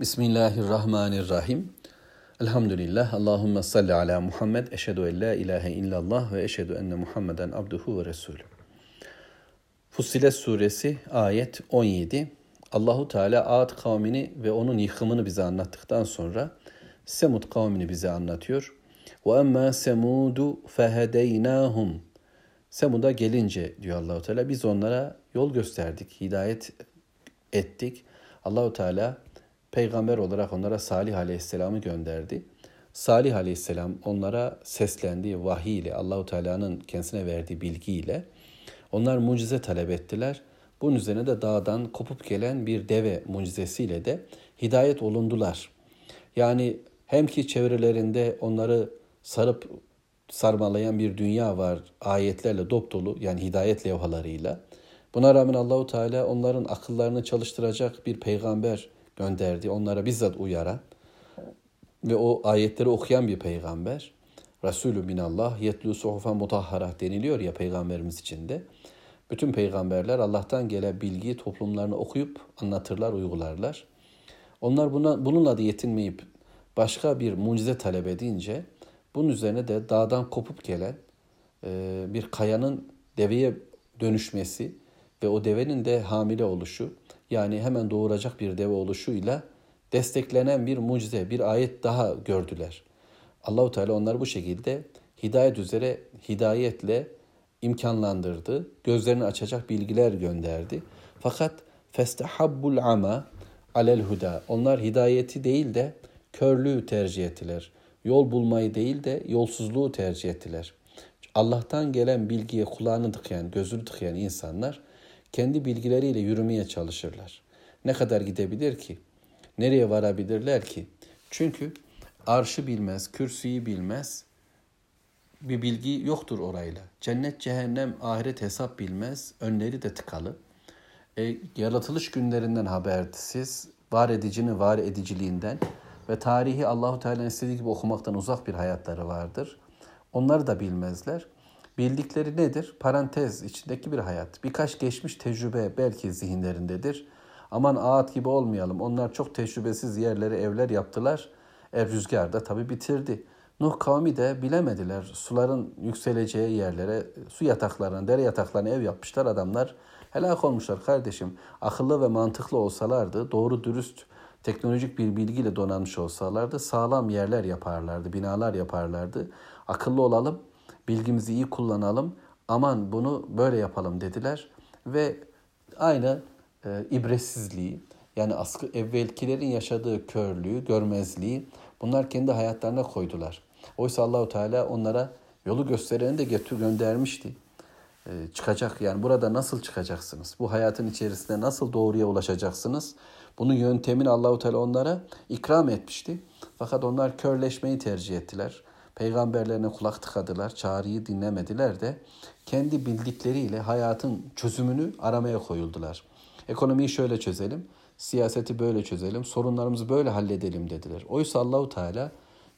Bismillahirrahmanirrahim. Elhamdülillah. Allahümme salli ala Muhammed. Eşhedü en la ilahe illallah ve eşhedü enne Muhammeden abduhu ve resulü. Fussilet Suresi ayet 17. Allahu Teala Ad kavmini ve onun yıkımını bize anlattıktan sonra Semud kavmini bize anlatıyor. Ve emmâ semudu fehedeynâhum. Semud'a gelince diyor Allahu Teala biz onlara yol gösterdik, hidayet ettik. Allahu Teala peygamber olarak onlara Salih Aleyhisselam'ı gönderdi. Salih Aleyhisselam onlara seslendiği vahiy ile, Allahu Teala'nın kendisine verdiği bilgiyle onlar mucize talep ettiler. Bunun üzerine de dağdan kopup gelen bir deve mucizesiyle de hidayet olundular. Yani hem ki çevrelerinde onları sarıp sarmalayan bir dünya var, ayetlerle dopdolu, yani hidayet levhalarıyla. Buna rağmen Allahu Teala onların akıllarını çalıştıracak bir peygamber gönderdi. Onlara bizzat uyaran ve o ayetleri okuyan bir peygamber. Resulü minallah yetlû suhufen mutahharah deniliyor ya peygamberimiz için de. Bütün peygamberler Allah'tan gelen bilgiyi toplumlarına okuyup anlatırlar, uygularlar. Onlar bununla da yetinmeyip başka bir mucize talep edince bunun üzerine de dağdan kopup gelen bir kayanın deveye dönüşmesi ve o devenin de hamile oluşu, yani hemen doğuracak bir deve oluşuyla desteklenen bir mucize, bir ayet daha gördüler. Allahu Teala onları bu şekilde hidayet üzere hidayetle imkanlandırdı. Gözlerini açacak bilgiler gönderdi. Fakat festehabbul ama alel huda. Onlar hidayeti değil de körlüğü tercih ettiler. Yol bulmayı değil de yolsuzluğu tercih ettiler. Allah'tan gelen bilgiye kulağını tıkayan, gözünü tıkayan insanlar kendi bilgileriyle yürümeye çalışırlar. Ne kadar gidebilir ki? Nereye varabilirler ki? Çünkü arşı bilmez, kürsüyü bilmez, bir bilgi yoktur orayla. Cennet, cehennem, ahiret hesap bilmez, önleri de tıkalı. Yaratılış günlerinden habersiz, var edicinin var ediciliğinden ve tarihi Allahu Teala'nın istediği gibi okumaktan uzak bir hayatları vardır. Onları da bilmezler. Bildikleri nedir? Parantez içindeki bir hayat. Birkaç geçmiş tecrübe belki zihinlerindedir. Aman ağaç gibi olmayalım. Onlar çok tecrübesiz yerlere evler yaptılar. Rüzgar da tabii bitirdi. Nuh kavmi de bilemediler. Suların yükseleceği yerlere, su yataklarına, dere yataklarına ev yapmışlar adamlar. Helak olmuşlar kardeşim. Akıllı ve mantıklı olsalardı, doğru dürüst teknolojik bir bilgiyle donanmış olsalardı sağlam yerler yaparlardı, binalar yaparlardı. Akıllı olalım, bilgimizi iyi kullanalım, aman bunu böyle yapalım dediler. Ve aynı ibresizliği, yani evvelkilerin yaşadığı körlüğü, görmezliği bunlar kendi hayatlarına koydular. Oysa Allahu Teala onlara yolu göstereni de göndermişti. Çıkacak, yani burada nasıl çıkacaksınız? Bu hayatın içerisinde nasıl doğruya ulaşacaksınız? Bunun yöntemini Allahu Teala onlara ikram etmişti. Fakat onlar körleşmeyi tercih ettiler. Peygamberlerine kulak tıkadılar, çağrıyı dinlemediler de kendi bildikleriyle hayatın çözümünü aramaya koyuldular. Ekonomiyi şöyle çözelim, siyaseti böyle çözelim, sorunlarımızı böyle halledelim dediler. Oysa Allahu Teala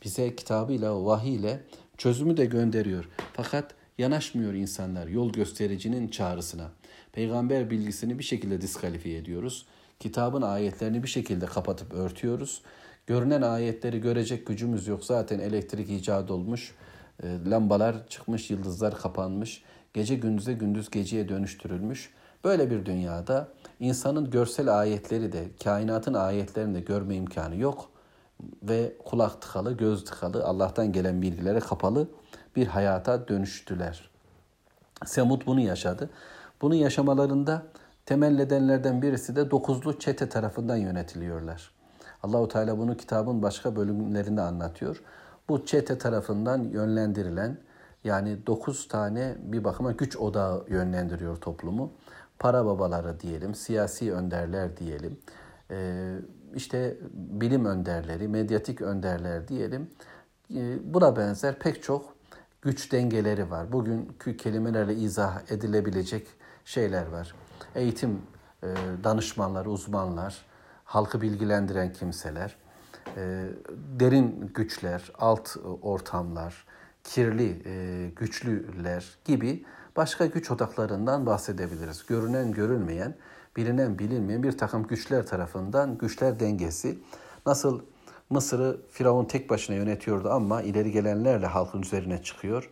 bize kitabıyla, vahiyle çözümü de gönderiyor. Fakat yanaşmıyor insanlar yol göstericinin çağrısına. Peygamber bilgisini bir şekilde diskalifiye ediyoruz. Kitabın ayetlerini bir şekilde kapatıp örtüyoruz. Görünen ayetleri görecek gücümüz yok. Zaten elektrik icat olmuş, lambalar çıkmış, yıldızlar kapanmış, gece gündüze, gündüz geceye dönüştürülmüş. Böyle bir dünyada insanın görsel ayetleri de, kainatın ayetlerini de görme imkanı yok. Ve kulak tıkalı, göz tıkalı, Allah'tan gelen bilgilere kapalı bir hayata dönüştüler. Semud bunu yaşadı. Bunun yaşamalarında temel nedenlerden birisi de 9'lu çete tarafından yönetiliyorlar. Allahu Teala bunu kitabın başka bölümlerinde anlatıyor. Bu çete tarafından yönlendirilen, yani 9 tane bir bakıma güç odağı yönlendiriyor toplumu. Para babaları diyelim, siyasi önderler diyelim, işte bilim önderleri, medyatik önderler diyelim. Buna benzer pek çok güç dengeleri var. Bugünkü kelimelerle izah edilebilecek şeyler var. Eğitim danışmanları, uzmanlar, halkı bilgilendiren kimseler, derin güçler, alt ortamlar, kirli güçlüler gibi başka güç odaklarından bahsedebiliriz. Görünen, görülmeyen bilinen bilinmeyen bir takım güçler tarafından güçler dengesi. Nasıl Mısır'ı Firavun tek başına yönetiyordu ama ileri gelenlerle halkın üzerine çıkıyor.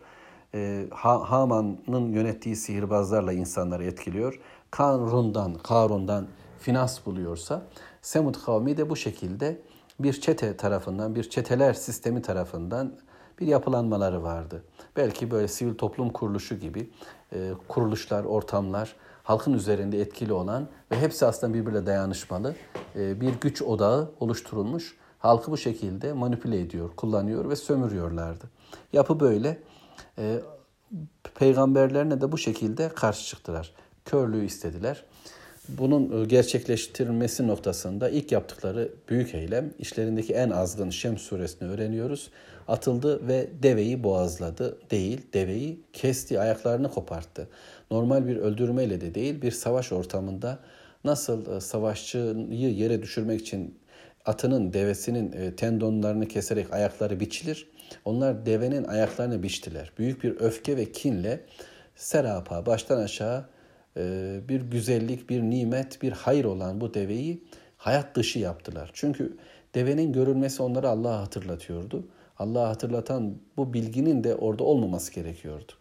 Haman'ın yönettiği sihirbazlarla insanları etkiliyor. Karun'dan finans buluyorsa Semud kavmi de bu şekilde bir çete tarafından, bir çeteler sistemi tarafından bir yapılanmaları vardı. Belki böyle sivil toplum kuruluşu gibi kuruluşlar, ortamlar halkın üzerinde etkili olan ve hepsi aslında birbirine dayanışmalı bir güç odağı oluşturulmuş. Halkı bu şekilde manipüle ediyor, kullanıyor ve sömürüyorlardı. Yapı böyle. Peygamberlerine de bu şekilde karşı çıktılar. Körlüğü istediler. Bunun gerçekleştirilmesi noktasında ilk yaptıkları büyük eylem, işlerindeki en azgın Şems suresini öğreniyoruz. Atıldı ve deveyi boğazladı. Değil, deveyi kesti, ayaklarını koparttı. Normal bir öldürmeyle de değil, bir savaş ortamında nasıl savaşçıyı yere düşürmek için atının, devesinin tendonlarını keserek ayakları biçilir, onlar devenin ayaklarını biçtiler. Büyük bir öfke ve kinle serapa, baştan aşağı bir güzellik, bir nimet, bir hayır olan bu deveyi hayat dışı yaptılar. Çünkü devenin görülmesi onlara Allah'ı hatırlatıyordu. Allah'ı hatırlatan bu bilginin de orada olmaması gerekiyordu.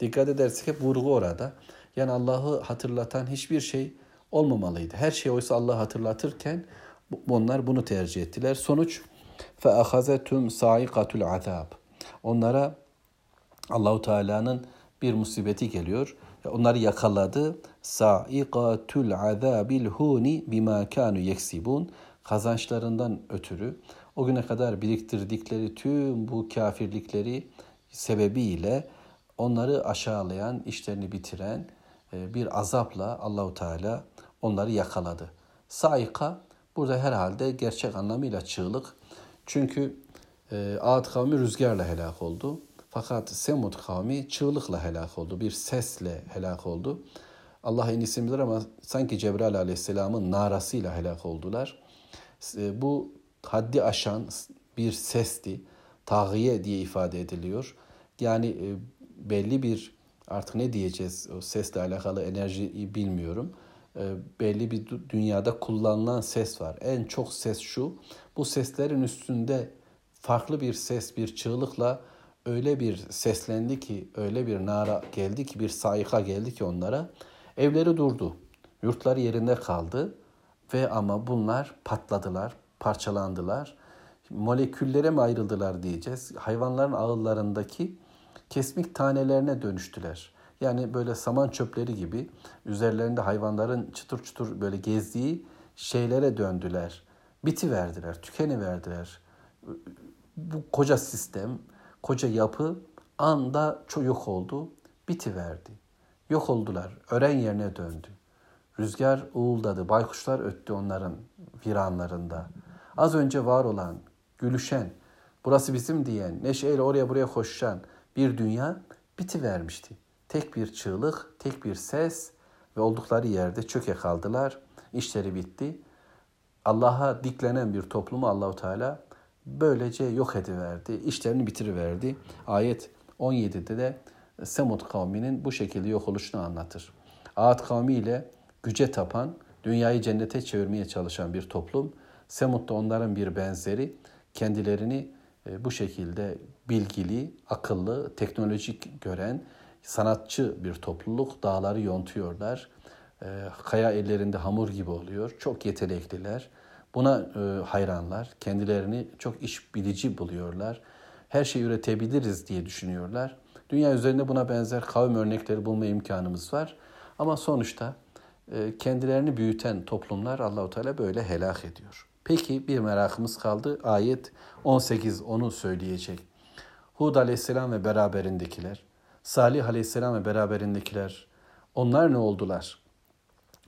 Dikkat edersek hep vurgu orada. Yani Allah'ı hatırlatan hiçbir şey olmamalıydı. Her şey oysa Allah'ı hatırlatırken onlar bunu tercih ettiler. Sonuç فَاَخَذَتُمْ سَعِقَةُ الْعَذَابِ. Onlara Allah-u Teala'nın bir musibeti geliyor. Onları yakaladı. سَعِقَةُ الْعَذَابِ الْهُونِ بِمَا كَانُوا يَكْسِبُونَ. Kazançlarından ötürü o güne kadar biriktirdikleri tüm bu kafirlikleri sebebiyle onları aşağılayan, işlerini bitiren bir azapla Allah-u Teala onları yakaladı. Saika burada herhalde gerçek anlamıyla çığlık. Çünkü Ad kavmi rüzgarla helak oldu. Fakat Semud kavmi çığlıkla helak oldu. Bir sesle helak oldu. Allah en iyisi bilir ama sanki Cebrail Aleyhisselam'ın narasıyla helak oldular. Bu haddi aşan bir sesti. Tağiye diye ifade ediliyor. Yani belli bir, artık ne diyeceğiz o sesle alakalı enerjiyi bilmiyorum. Belli bir dünyada kullanılan ses var. En çok ses şu. Bu seslerin üstünde farklı bir ses, bir çığlıkla öyle bir seslendi ki, öyle bir nara geldi ki, bir sayıka geldi ki onlara. Evleri durdu. Yurtları yerinde kaldı. Ve ama bunlar patladılar, parçalandılar. Moleküllere mi ayrıldılar diyeceğiz. Hayvanların ağıllarındaki kesmik tanelerine dönüştüler. Yani böyle saman çöpleri gibi üzerlerinde hayvanların çıtır çıtır böyle gezdiği şeylere döndüler. Bitiverdiler, tükeniverdiler. Bu koca sistem, koca yapı anda yok oldu, bitiverdi. Yok oldular, ören yerine döndü. Rüzgar uğuldadı, baykuşlar öttü onların viranlarında. Az önce var olan, gülüşen, burası bizim diyen, neşeyle oraya buraya koşan bir dünya bitivermişti. Tek bir çığlık, tek bir ses ve oldukları yerde çöke kaldılar. İşleri bitti. Allah'a diklenen bir toplumu Allah-u Teala böylece yok ediverdi. İşlerini bitiriverdi. Ayet 17'de de Semud kavminin bu şekilde yok oluşunu anlatır. Ad kavmiyle güce tapan, dünyayı cennete çevirmeye çalışan bir toplum. Semud da onların bir benzeri. Kendilerini bu şekilde bilgili, akıllı, teknolojik gören, sanatçı bir topluluk, dağları yontuyorlar. Kaya ellerinde hamur gibi oluyor. Çok yetenekliler. Buna hayranlar. Kendilerini çok iş bilici buluyorlar. Her şeyi üretebiliriz diye düşünüyorlar. Dünya üzerinde buna benzer kavim örnekleri bulma imkanımız var. Ama sonuçta kendilerini büyüten toplumlar Allah-u Teala böyle helak ediyor. Peki bir merakımız kaldı. Ayet 18 onu söyleyecek. Hud Aleyhisselam ve beraberindekiler, Salih Aleyhisselam ve beraberindekiler, onlar ne oldular?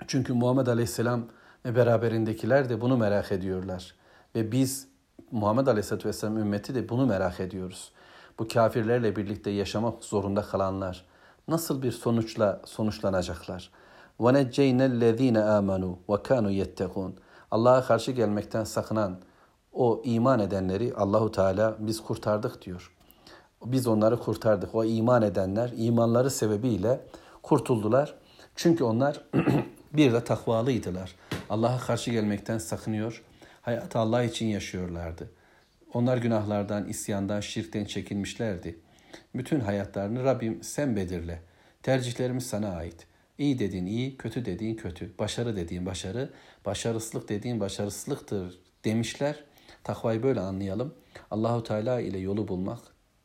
Çünkü Muhammed Aleyhisselam ve beraberindekiler de bunu merak ediyorlar. Ve biz Muhammed Aleyhissalatu Vesselam ümmeti de bunu merak ediyoruz. Bu kafirlerle birlikte yaşamak zorunda kalanlar nasıl bir sonuçla sonuçlanacaklar? وَنَجَّيْنَا الَّذ۪ينَ آمَنُوا وَكَانُوا يَتَّقُونَ. Allah'a karşı gelmekten sakınan o iman edenleri Allahu Teala biz kurtardık diyor. Biz onları kurtardık. O iman edenler imanları sebebiyle kurtuldular. Çünkü onlar Bir de takvalıydılar. Allah'a karşı gelmekten sakınıyor. Hayatı Allah için yaşıyorlardı. Onlar günahlardan, isyandan, şirkten çekinmişlerdi. Bütün hayatlarını Rabbim sen belirle. Tercihlerimiz sana ait. İyi dediğin iyi, kötü dediğin kötü. Başarı dediğin başarı, başarısızlık dediğin başarısızlıktır demişler. Takvayı böyle anlayalım. Allahu Teala ile yolu bulmak,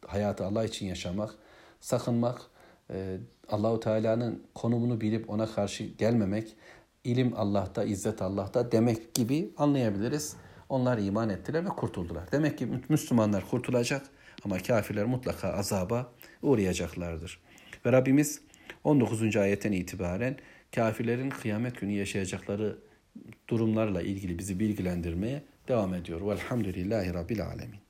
hayatı Allah için yaşamak, sakınmak, Allahu Teala'nın konumunu bilip ona karşı gelmemek, ilim Allah'ta, izzet Allah'ta demek gibi anlayabiliriz. Onlar iman ettiler ve kurtuldular. Demek ki Müslümanlar kurtulacak ama kafirler mutlaka azaba uğrayacaklardır. Ve Rabbimiz 19. ayetten itibaren kafirlerin kıyamet günü yaşayacakları durumlarla ilgili bizi bilgilendirmeye devam ediyor. Velhamdülillahi Rabbil Alemin.